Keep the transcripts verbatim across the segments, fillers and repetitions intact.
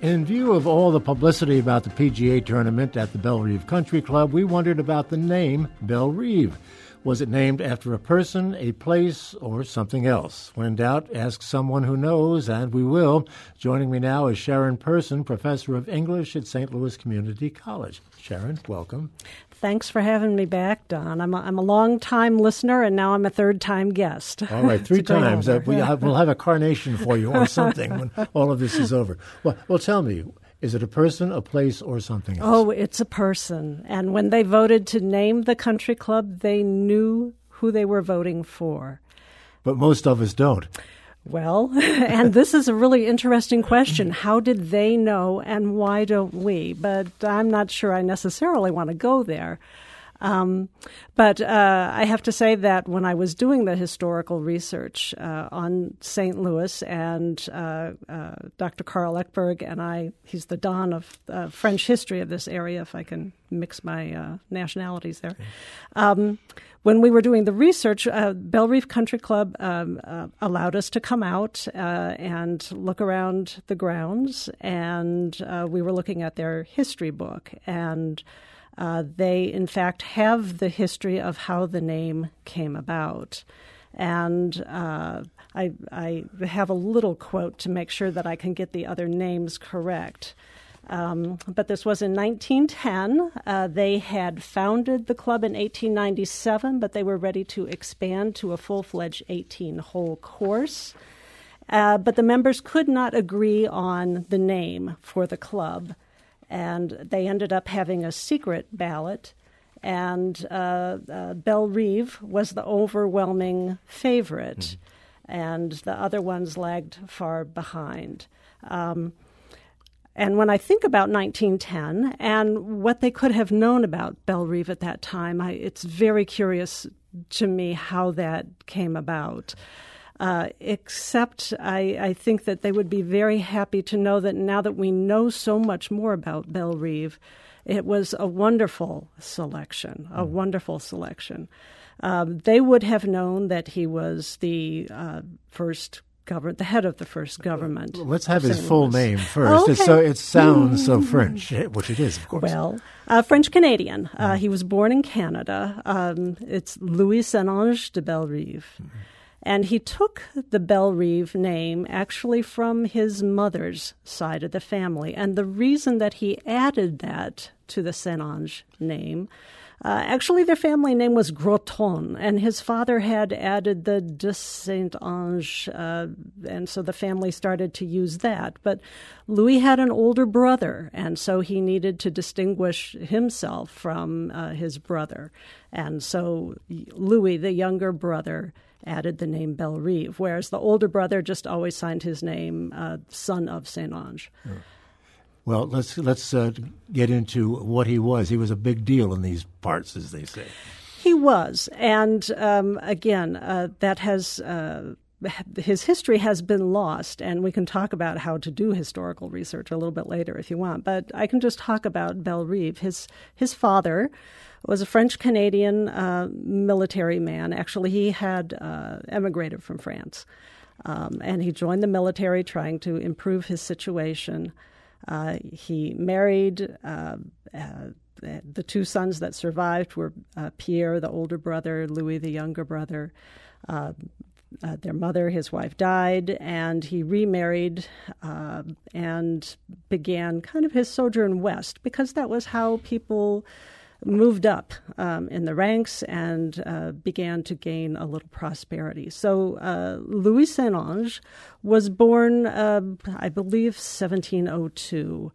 In view of all the publicity about the P G A tournament at the Bellerive Country Club, we wondered about the name Bellerive. Was it named after a person, a place, or something else? When in doubt, ask someone who knows, and we will. Joining me now is Sharon Person, professor of English at Saint Louis Community College. Sharon, welcome. Thanks for having me back, Don. I'm a, I'm a long-time listener, and now I'm a third-time guest. All right, three times. Uh, we, yeah. We'll have a carnation for you or something when all of this is over. Well, well, tell me, is it a person, a place, or something else? Oh, it's a person. And when they voted to name the country club, they knew who they were voting for. But most of us don't. Well, and this is a really interesting question. How did they know and why don't we? But I'm not sure I necessarily want to go there. Um, but uh, I have to say that when I was doing the historical research uh, on Saint Louis, and uh, uh, Doctor Carl Ekberg and I, he's the Don of uh, French history of this area, if I can mix my uh, nationalities there. Um, when we were doing the research, uh, Bellerive Country Club um, uh, allowed us to come out uh, and look around the grounds, and uh, we were looking at their history book, and Uh, they, in fact, have the history of how the name came about. And uh, I, I have a little quote to make sure that I can get the other names correct. Um, but this was in nineteen ten. Uh, they had founded the club in eighteen ninety-seven, but they were ready to expand to a full-fledged eighteen-hole course. Uh, but the members could not agree on the name for the club. And they ended up having a secret ballot, and uh, uh, Bellerive was the overwhelming favorite, mm-hmm. and the other ones lagged far behind. Um, and when I think about nineteen ten and what they could have known about Bellerive at that time, I, it's very curious to me how that came about. Uh, except I, I think that they would be very happy to know that now that we know so much more about Bellerive, it was a wonderful selection, a wonderful selection. Um, they would have known that he was the uh, first government, the head of the first government. Let's have his full name first. Okay. It's so, it sounds so French, which it is, of course. Well, uh, French-Canadian. Mm. Uh, he was born in Canada. Um, it's Louis Saint-Ange de Bellerive. Mm. And he took the Bellerive name actually from his mother's side of the family. And the reason that he added that to the Saint-Ange name, uh, actually their family name was Groton, and his father had added the de Saint-Ange, uh, and so the family started to use that. But Louis had an older brother, and so he needed to distinguish himself from uh, his brother. And so Louis, the younger brother, added the name Bellerive, whereas the older brother just always signed his name, uh, son of Saint-Ange. Well, let's let's uh, get into what he was. He was a big deal in these parts, as they say. He was, and um, again, uh, that has uh, his history has been lost, and we can talk about how to do historical research a little bit later if you want. But I can just talk about Bellerive. His his father was a French-Canadian uh, military man. Actually, he had uh, emigrated from France, um, and he joined the military trying to improve his situation. Uh, he married. Uh, uh, the two sons that survived were uh, Pierre, the older brother, Louis, the younger brother. Uh, uh, their mother, his wife, died, and he remarried uh, and began kind of his sojourn west, because that was how people moved up um, in the ranks and uh, began to gain a little prosperity. So uh, Louis Saint-Ange was born, uh, I believe, seventeen oh two.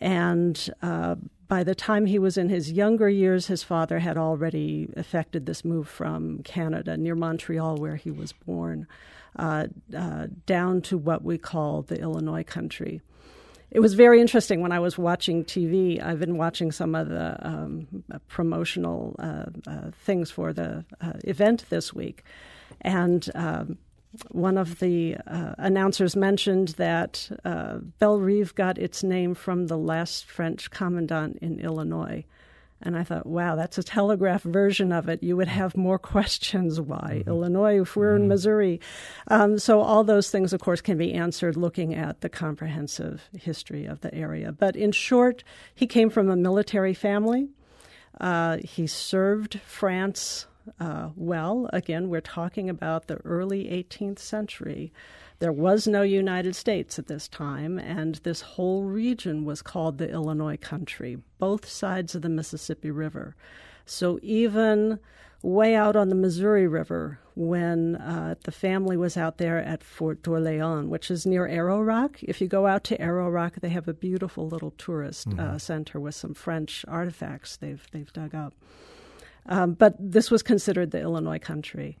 And uh, by the time he was in his younger years, his father had already effected this move from Canada, near Montreal, where he was born, uh, uh, down to what we call the Illinois country. It was very interesting when I was watching T V. I've been watching some of the um, promotional uh, uh, things for the uh, event this week. And um, one of the uh, announcers mentioned that uh, Bellerive got its name from the last French commandant in Illinois. And I thought, wow, that's a telegraph version of it. You would have more questions. Why mm-hmm. Illinois if we're mm-hmm. in Missouri? Um, so all those things, of course, can be answered looking at the comprehensive history of the area. But in short, he came from a military family. Uh, he served France uh, well. Again, we're talking about the early eighteenth century. There was no United States at this time, and this whole region was called the Illinois Country, both sides of the Mississippi River. So even way out on the Missouri River, when uh, the family was out there at Fort Orléans, which is near Arrow Rock. If you go out to Arrow Rock, they have a beautiful little tourist mm-hmm. uh, center with some French artifacts they've they've dug up. Um, but this was considered the Illinois Country.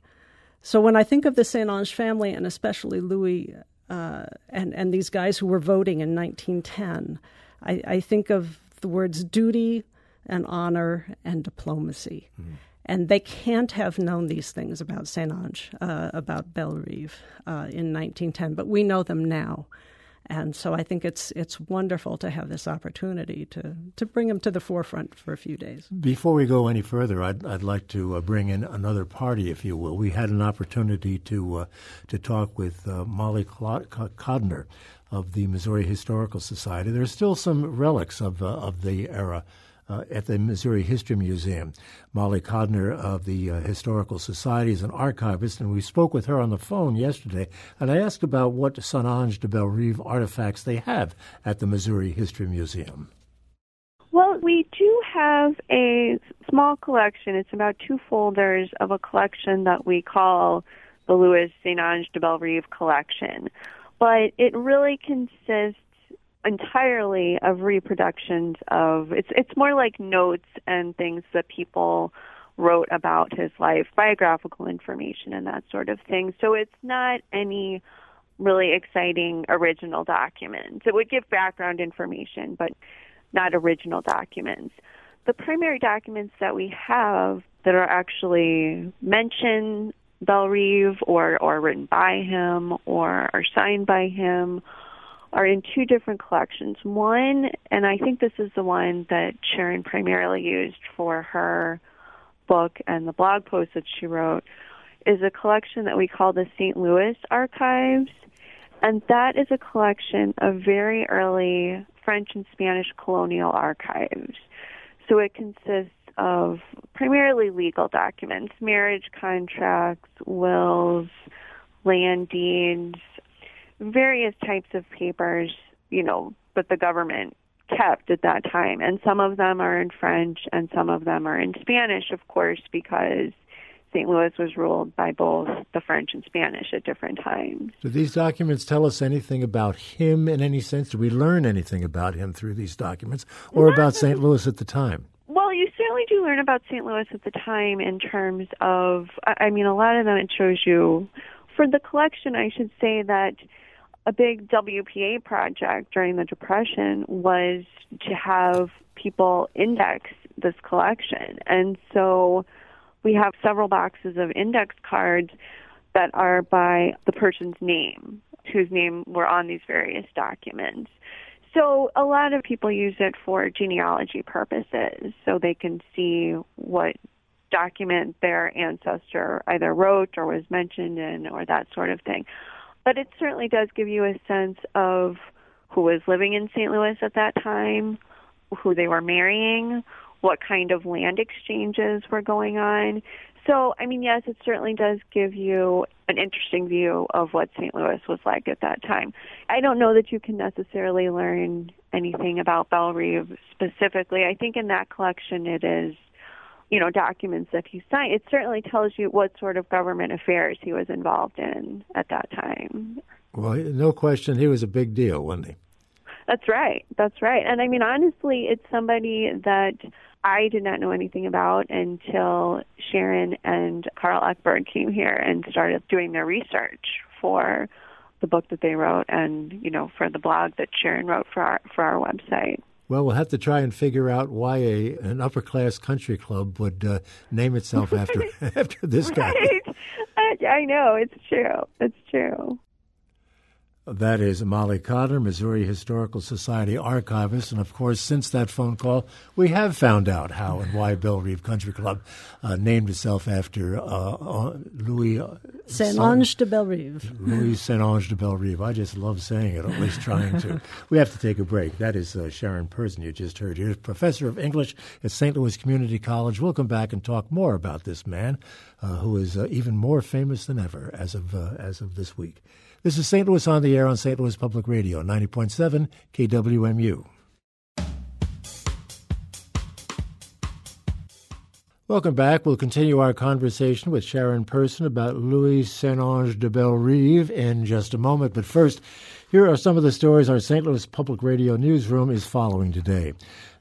So when I think of the Saint-Ange family, and especially Louis uh, and, and these guys who were voting in nineteen ten, I, I think of the words duty and honor and diplomacy. Mm-hmm. And they can't have known these things about Saint-Ange, uh, about Bellerive uh, in nineteen ten, but we know them now. And so I think it's it's wonderful to have this opportunity to, to bring them to the forefront for a few days. Before we go any further, I'd I'd like to uh, bring in another party, if you will. We had an opportunity to uh, to talk with uh, Molly Codner of the Missouri Historical Society. There's still some relics of uh, of the era uh, at the Missouri History Museum. Molly Codner of the uh, Historical Society is an archivist, and we spoke with her on the phone yesterday, and I asked about what Saint-Ange de Bellerive artifacts they have at the Missouri History Museum. Well, we do have a small collection. It's about two folders of a collection that we call the Louis Saint-Ange de Bellerive collection, but it really consists entirely of reproductions of it's it's more like notes and things that people wrote about his life, biographical information and that sort of thing. So it's not any really exciting original documents. It would give background information, but not original documents. The primary documents that we have that are actually mention Bellerive or, or written by him or are signed by him are in two different collections. One, and I think this is the one that Sharon primarily used for her book and the blog post that she wrote, is a collection that we call the Saint Louis Archives. And that is a collection of very early French and Spanish colonial archives. So it consists of primarily legal documents, marriage contracts, wills, land deeds, various types of papers, you know, that the government kept at that time. And some of them are in French and some of them are in Spanish, of course, because Saint Louis was ruled by both the French and Spanish at different times. Do these documents tell us anything about him in any sense? Do we learn anything about him through these documents or Not about Saint Louis at the time? Well, you certainly do learn about Saint Louis at the time in terms of, I mean, a lot of them it shows you, for the collection, I should say that a big W P A project during the Depression was to have people index this collection. And so we have several boxes of index cards that are by the person's name, whose name were on these various documents. So a lot of people use it for genealogy purposes, so they can see what document their ancestor either wrote or was mentioned in or that sort of thing. But it certainly does give you a sense of who was living in Saint Louis at that time, who they were marrying, what kind of land exchanges were going on. So, I mean, yes, it certainly does give you an interesting view of what Saint Louis was like at that time. I don't know that you can necessarily learn anything about Bellerive specifically. I think in that collection it is, you know, documents that he signed. It certainly tells you what sort of government affairs he was involved in at that time. Well, no question, he was a big deal, wasn't he? That's right. That's right. And I mean, honestly, it's somebody that I did not know anything about until Sharon and Carl Ekberg came here and started doing their research for the book that they wrote and, you know, for the blog that Sharon wrote for our, for our website. Well, we'll have to try and figure out why a, an upper-class country club would uh, name itself after after this guy. Right. I, I know. It's true. It's true. That is Molly Codner, Missouri Historical Society archivist. And, of course, since that phone call, we have found out how and why Bellerive Country Club uh, named itself after uh, Louis Saint-Ange de Bellerive. Louis Saint-Ange de Bellerive. I just love saying it, or at least trying to. We have to take a break. That is uh, Sharon Person you just heard here, professor of English at Saint Louis Community College. We'll come back and talk more about this man uh, who is uh, even more famous than ever as of uh, as of this week. This is Saint Louis on the Air on Saint Louis Public Radio, ninety point seven K W M U. Welcome back. We'll continue our conversation with Sharon Person about Louis Saint-Ange de Bellerive in just a moment. But first, here are some of the stories our Saint Louis Public Radio newsroom is following today.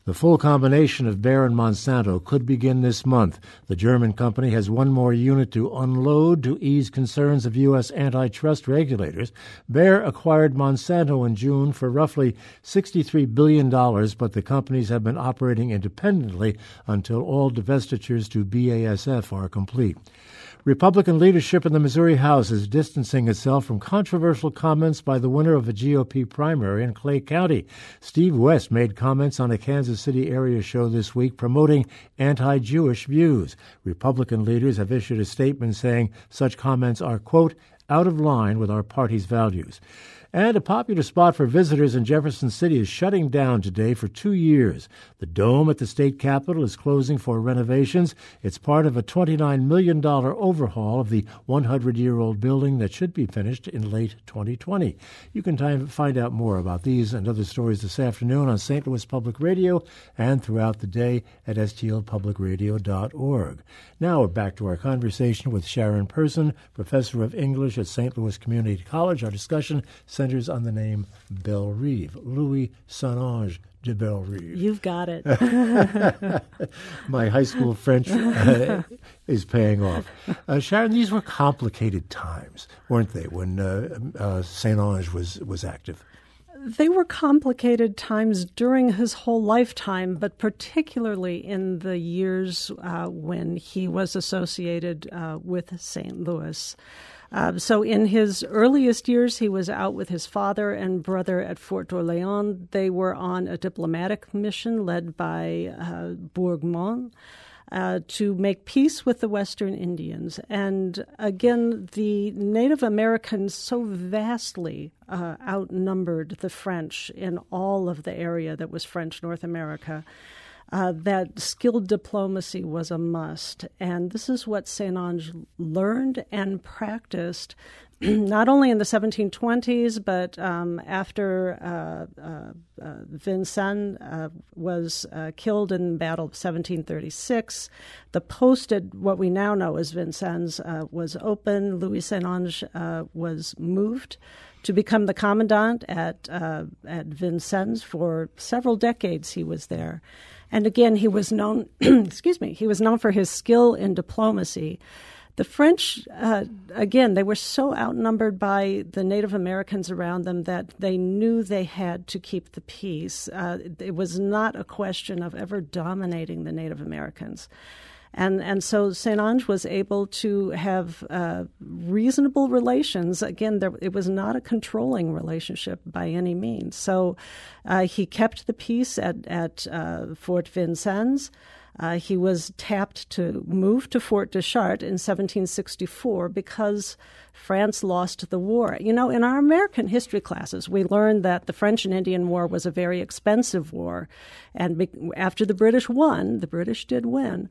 The full combination of Bayer and Monsanto could begin this month. The German company has one more unit to unload to ease concerns of U S antitrust regulators. Bayer acquired Monsanto in June for roughly sixty-three billion dollars, but the companies have been operating independently until all divestitures to B A S F are complete. Republican leadership in the Missouri House is distancing itself from controversial comments by the winner of a G O P primary in Clay County. Steve West made comments on a Kansas City area show this week promoting anti-Jewish views. Republican leaders have issued a statement saying such comments are, quote, out of line with our party's values. And a popular spot for visitors in Jefferson City is shutting down today for two years. The Dome at the state capitol is closing for renovations. It's part of a twenty-nine million dollars overhaul of the hundred-year-old building that should be finished in late twenty twenty. You can time, find out more about these and other stories this afternoon on Saint Louis Public Radio and throughout the day at S T L public radio dot org. Now we're back to our conversation with Sharon Person, professor of English at Saint Louis Community College. Our discussion centers on the name Bellerive, Louis Saint-Ange de Bellerive. You've got it. My high school French uh, is paying off. Uh, Sharon, these were complicated times, weren't they, when uh, uh, Saint-Ange was, was active? They were complicated times during his whole lifetime, but particularly in the years uh, when he was associated uh, with Saint Louis. Uh, so in his earliest years, he was out with his father and brother at Fort Orléans. They were on a diplomatic mission led by uh, Bourgmont uh, to make peace with the Western Indians. And again, the Native Americans so vastly Uh, outnumbered the French in all of the area that was French North America, uh, that skilled diplomacy was a must. And this is what Saint-Ange learned and practiced, not only in the seventeen twenties, but um, after uh, uh, uh, Vincennes uh, was uh, killed in the Battle of seventeen thirty-six. The post at what we now know as Vincennes uh, was open. Louis Saint-Ange uh, was moved to become the commandant at uh, at Vincennes. For several decades he was there. And again, he was known, excuse me, he was known for his skill in diplomacy. The French, uh, again, they were so outnumbered by the Native Americans around them that they knew they had to keep the peace. Uh, it was not a question of ever dominating the Native Americans. And and so Saint-Ange was able to have uh, reasonable relations. Again, there, it was not a controlling relationship by any means. So uh, he kept the peace at, at uh, Fort Vincennes. Uh, he was tapped to move to Fort de Chartres in seventeen sixty-four because France lost the war. You know, in our American history classes, we learned that the French and Indian War was a very expensive war. And be- after the British won, the British did win,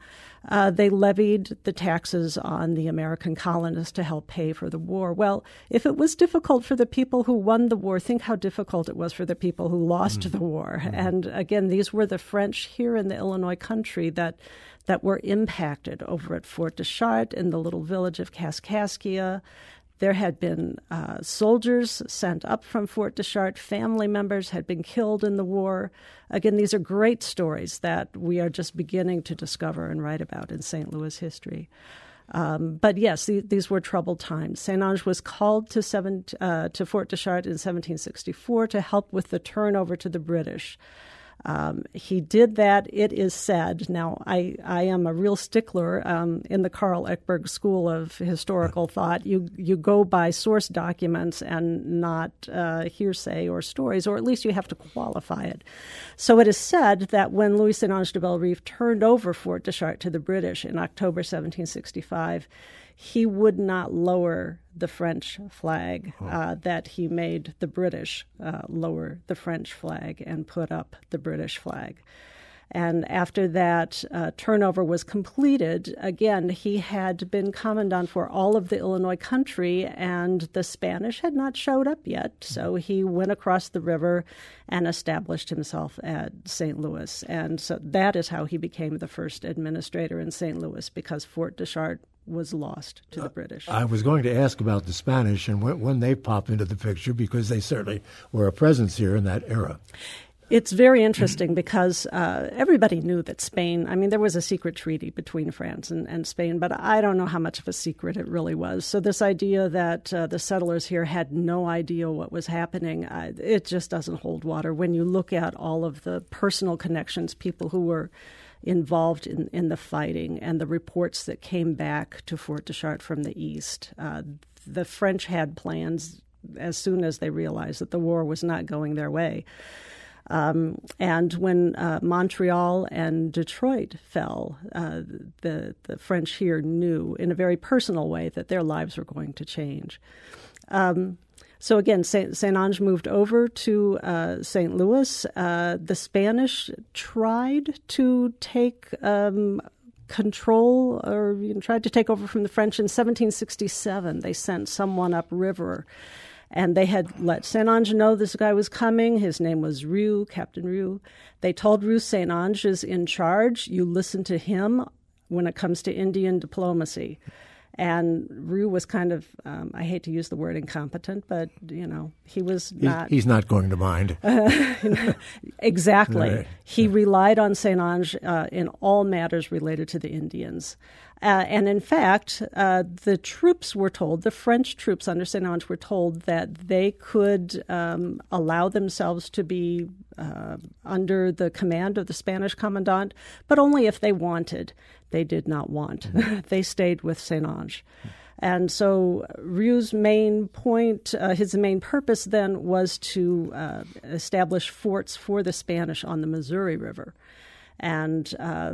uh, they levied the taxes on the American colonists to help pay for the war. Well, if it was difficult for the people who won the war, think how difficult it was for the people who lost mm-hmm. the war. Mm-hmm. And again, these were the French here in the Illinois country that that were impacted over at Fort de Chartres in the little village of Kaskaskia. There had been uh, soldiers sent up from Fort de Chartres. Family members had been killed in the war. Again, these are great stories that we are just beginning to discover and write about in Saint Louis history. Um, but yes, the, these were troubled times. Saint-Ange was called to, seven, uh, to Fort de Chartres in seventeen sixty-four to help with the turnover to the British. Um, he did that, it is said. Now, I, I am a real stickler um, in the Carl Ekberg school of historical thought. You you go by source documents and not uh, hearsay or stories, or at least you have to qualify it. So it is said that when Louis Saint-Ange de Bellerive turned over Fort de Chartres to the British in October seventeen sixty-five, he would not lower the French flag, uh, that he made the British uh, lower the French flag and put up the British flag. And after that uh, turnover was completed, again, he had been commandant for all of the Illinois country, and the Spanish had not showed up yet. So he went across the river and established himself at Saint Louis. And so that is how he became the first administrator in Saint Louis, because Fort de Chartres was lost to the British. Uh, I was going to ask about the Spanish and when, when they pop into the picture, because they certainly were a presence here in that era. It's very interesting because uh, everybody knew that Spain, I mean, there was a secret treaty between France and, and Spain, but I don't know how much of a secret it really was. So this idea that uh, the settlers here had no idea what was happening, uh, it just doesn't hold water when you look at all of the personal connections, people who were involved in, in the fighting and the reports that came back to Fort de Chartres from the east. Uh, the French had plans as soon as they realized that the war was not going their way. Um, and when uh, Montreal and Detroit fell, uh, the, the French here knew in a very personal way that their lives were going to change. Um, So again, Saint-Ange moved over to uh, Saint Louis. Uh, the Spanish tried to take um, control or you know, tried to take over from the French in seventeen sixty-seven. They sent someone upriver, and they had let Saint-Ange know this guy was coming. His name was Rue, Captain Rue. They told Rue, Saint-Ange is in charge. You listen to him when it comes to Indian diplomacy. And Rue was kind of, um, I hate to use the word incompetent, but, you know, he was not... He's, he's not going to mind. Exactly. Right. He relied on Saint-Ange uh, in all matters related to the Indians. Uh, and in fact, uh, the troops were told, the French troops under Saint-Ange were told that they could um, allow themselves to be uh, under the command of the Spanish commandant, but only if they wanted. They did not want. Mm-hmm. They stayed with Saint-Ange. Mm-hmm. And so Rue's main point, uh, his main purpose then was to uh, establish forts for the Spanish on the Missouri River. And uh,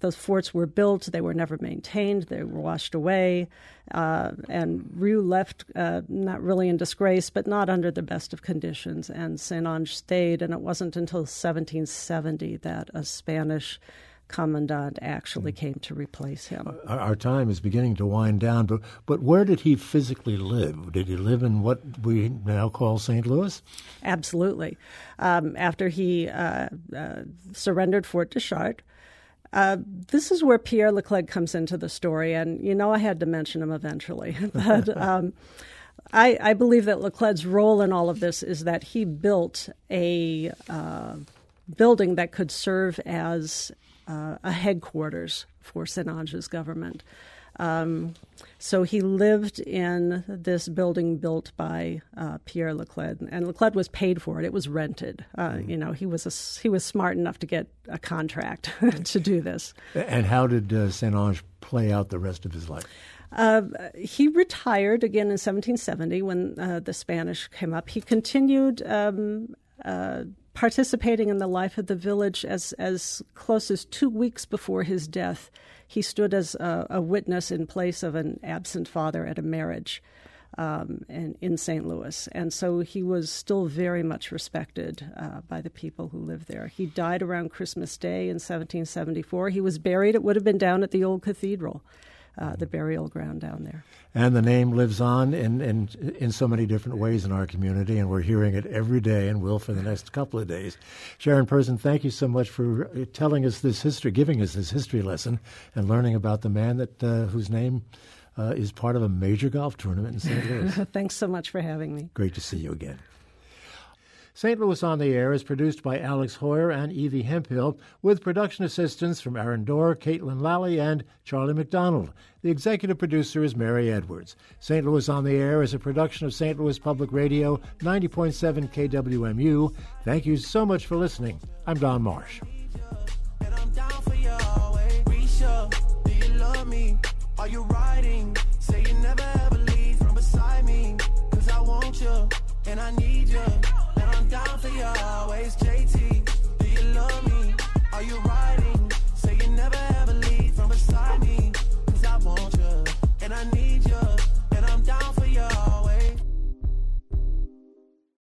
those forts were built. They were never maintained. They were washed away. Uh, and Rue left uh, not really in disgrace, but not under the best of conditions. And Saint-Ange stayed. And it wasn't until seventeen seventy that a Spanish commandant actually came to replace him. Our time is beginning to wind down, but but where did he physically live? Did he live in what we now call Saint Louis? Absolutely. Um, after he uh, uh, surrendered Fort de Chartres, Uh, this is where Pierre Laclede comes into the story, and you know I had to mention him eventually. But um, I, I believe that Laclede's role in all of this is that he built a uh, building that could serve as Uh, a headquarters for Saint-Ange's government. Um, so he lived in this building built by uh, Pierre Laclede, and Laclede was paid for it. It was rented. Uh, mm. You know, he was a, he was smart enough to get a contract to do this. And how did uh, Saint-Ange play out the rest of his life? Uh, he retired again in seventeen seventy when uh, the Spanish came up. He continued Um, uh, participating in the life of the village as, as close as two weeks before his death. He stood as a, a witness in place of an absent father at a marriage um, in, in Saint Louis. And so he was still very much respected uh, by the people who lived there. He died around Christmas Day in seventeen seventy-four. He was buried. It would have been down at the old cathedral, uh, the burial ground down there. And the name lives on in, in in so many different ways in our community, and we're hearing it every day and will for the next couple of days. Sharon Person, thank you so much for telling us this history, giving us this history lesson, and learning about the man that uh, whose name uh, is part of a major golf tournament in Saint Louis. Thanks so much for having me. Great to see you again. Saint Louis on the Air is produced by Alex Hoyer and Evie Hemphill, with production assistance from Aaron Dorr, Caitlin Lally, and Charlie McDonald. The executive producer is Mary Edwards. Saint Louis on the Air is a production of Saint Louis Public Radio, ninety point seven K W M U. Thank you so much for listening. I'm Don Marsh. And I'm down for you always. Risha, do you love me? Are you right?